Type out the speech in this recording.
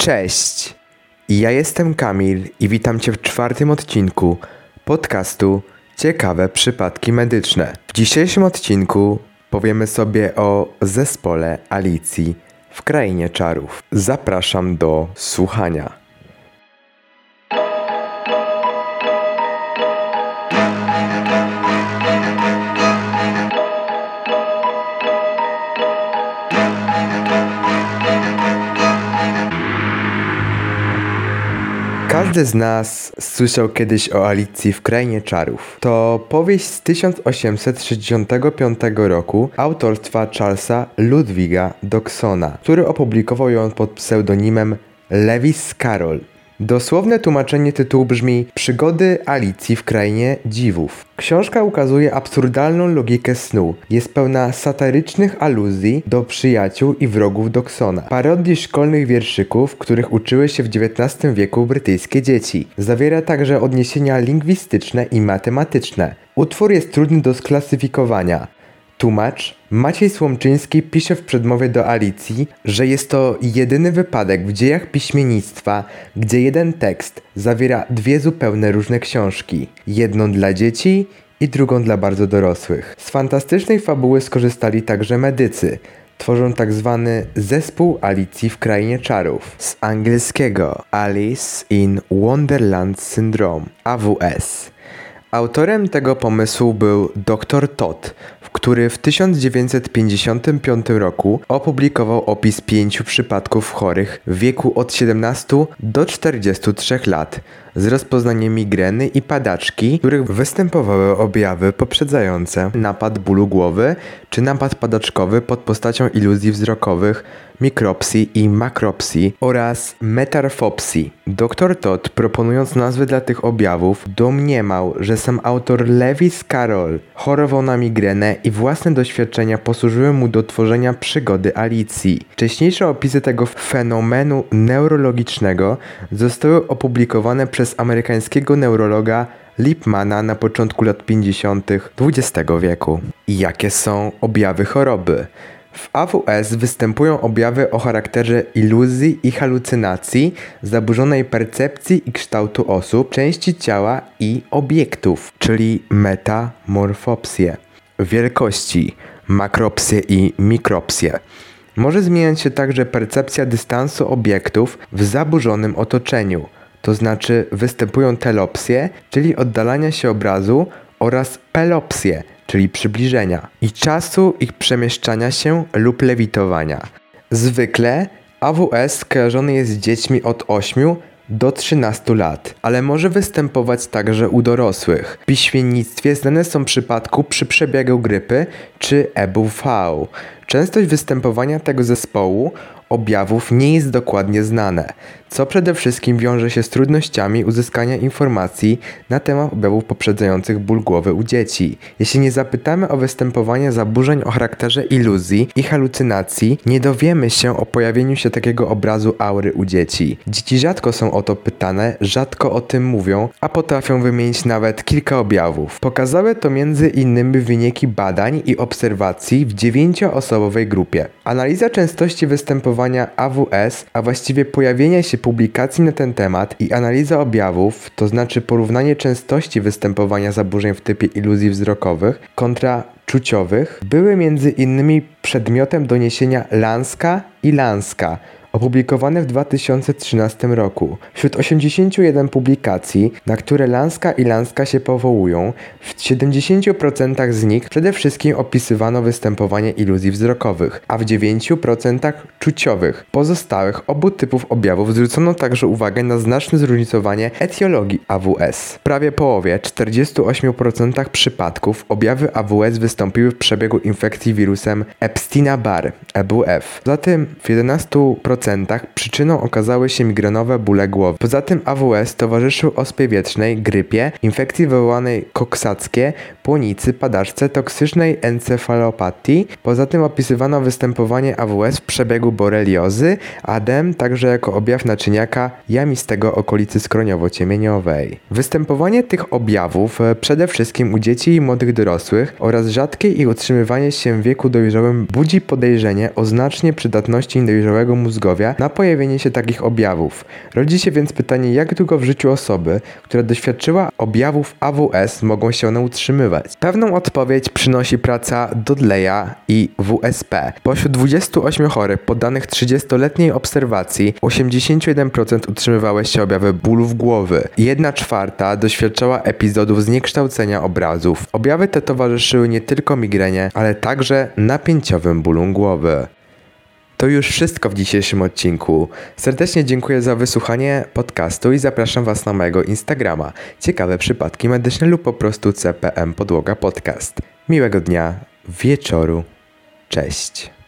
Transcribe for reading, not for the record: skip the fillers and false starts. Cześć, ja jestem Kamil i witam Cię w 4. odcinku podcastu Ciekawe Przypadki Medyczne. W dzisiejszym odcinku powiemy sobie o Zespole Alicji w Krainie Czarów. Zapraszam do słuchania. Każdy z nas słyszał kiedyś o Alicji w Krainie Czarów. To powieść z 1865 roku autorstwa Charlesa Lutwidge'a Dodgsona, który opublikował ją pod pseudonimem Lewis Carroll. Dosłowne tłumaczenie tytułu brzmi Przygody Alicji w Krainie Dziwów. Książka ukazuje absurdalną logikę snu. Jest pełna satyrycznych aluzji do przyjaciół i wrogów Dodsona, parodii szkolnych wierszyków, których uczyły się w XIX wieku brytyjskie dzieci. Zawiera także odniesienia lingwistyczne i matematyczne. Utwór jest trudny do sklasyfikowania. Tłumacz Maciej Słomczyński pisze w przedmowie do Alicji, że jest to jedyny wypadek w dziejach piśmiennictwa, gdzie jeden tekst zawiera dwie zupełnie różne książki. Jedną dla dzieci i drugą dla bardzo dorosłych. Z fantastycznej fabuły skorzystali także medycy, tworzą tak zwany Zespół Alicji w Krainie Czarów. Z angielskiego Alice in Wonderland Syndrome, AWS. Autorem tego pomysłu był dr Todd, który w 1955 roku opublikował opis 5 przypadków chorych w wieku od 17 do 43 lat z rozpoznaniem migreny i padaczki, których występowały objawy poprzedzające napad bólu głowy czy napad padaczkowy pod postacią iluzji wzrokowych, mikropsji i makropsji oraz metarfopsji. Dr Todd, proponując nazwy dla tych objawów, domniemał, że sam autor Lewis Carroll chorował na migrenę i własne doświadczenia posłużyły mu do tworzenia przygody Alicji. Wcześniejsze opisy tego fenomenu neurologicznego zostały opublikowane przez amerykańskiego neurologa Lippmana na początku lat 50. XX wieku. Jakie są objawy choroby? W AWS występują objawy o charakterze iluzji i halucynacji, zaburzonej percepcji i kształtu osób, części ciała i obiektów, czyli metamorfopsje, wielkości, makropsje i mikropsje. Może zmieniać się także percepcja dystansu obiektów w zaburzonym otoczeniu, to znaczy występują telopsje, czyli oddalania się obrazu, oraz pelopsje, czyli przybliżenia, i czasu ich przemieszczania się lub lewitowania. Zwykle AWS kojarzony jest z dziećmi od 8 do 13 lat, ale może występować także u dorosłych. W piśmiennictwie znane są przypadki przy przebiegu grypy czy EBV. Częstość występowania tego zespołu objawów nie jest dokładnie znane, co przede wszystkim wiąże się z trudnościami uzyskania informacji na temat objawów poprzedzających ból głowy u dzieci. Jeśli nie zapytamy o występowanie zaburzeń o charakterze iluzji i halucynacji, nie dowiemy się o pojawieniu się takiego obrazu aury u dzieci. Dzieci rzadko są o to pytane, rzadko o tym mówią, a potrafią wymienić nawet kilka objawów. Pokazały to m.in. wyniki badań i obserwacji w 9-osobowej grupie. Analiza częstości występowania AWS, a właściwie pojawienia się publikacji na ten temat i analiza objawów, to znaczy porównanie częstości występowania zaburzeń w typie iluzji wzrokowych kontra czuciowych, były między innymi przedmiotem doniesienia Lanska i Lanska, opublikowane w 2013 roku. Wśród 81 publikacji, na które Lanska i Lanska się powołują, w 70% z nich przede wszystkim opisywano występowanie iluzji wzrokowych, a w 9% czuciowych. Pozostałych obu typów objawów zwrócono także uwagę na znaczne zróżnicowanie etiologii AWS. W prawie połowie, 48% przypadków, objawy AWS wystąpiły w przebiegu infekcji wirusem Epsteina-Barr, EBW. Zatem w 11% przyczyną okazały się migrenowe bóle głowy. Poza tym AWS towarzyszył ospie wietrznej, grypie, infekcji wywołanej koksackie, płonicy, padaczce, toksycznej encefalopatii. Poza tym opisywano występowanie AWS w przebiegu boreliozy, ADEM, także jako objaw naczyniaka jamistego okolicy skroniowo-ciemieniowej. Występowanie tych objawów przede wszystkim u dzieci i młodych dorosłych oraz rzadkie i utrzymywanie się w wieku dojrzałym budzi podejrzenie o znacznej przydatności dojrzałego mózgu mózgowia na pojawienie się takich objawów. Rodzi się więc pytanie, jak długo w życiu osoby, która doświadczyła objawów AWS, mogą się one utrzymywać. Pewną odpowiedź przynosi praca Dudleya i WSP. Pośród 28 chorych poddanych 30-letniej obserwacji 81% utrzymywały się objawy bólów głowy. 1/4 doświadczała epizodów zniekształcenia obrazów. Objawy te towarzyszyły nie tylko migrenie, ale także napięciowym bólom głowy. To już wszystko w dzisiejszym odcinku. Serdecznie dziękuję za wysłuchanie podcastu i zapraszam Was na mojego Instagrama. Ciekawe przypadki medyczne lub po prostu CPM Podłoga Podcast. Miłego dnia, wieczoru, cześć.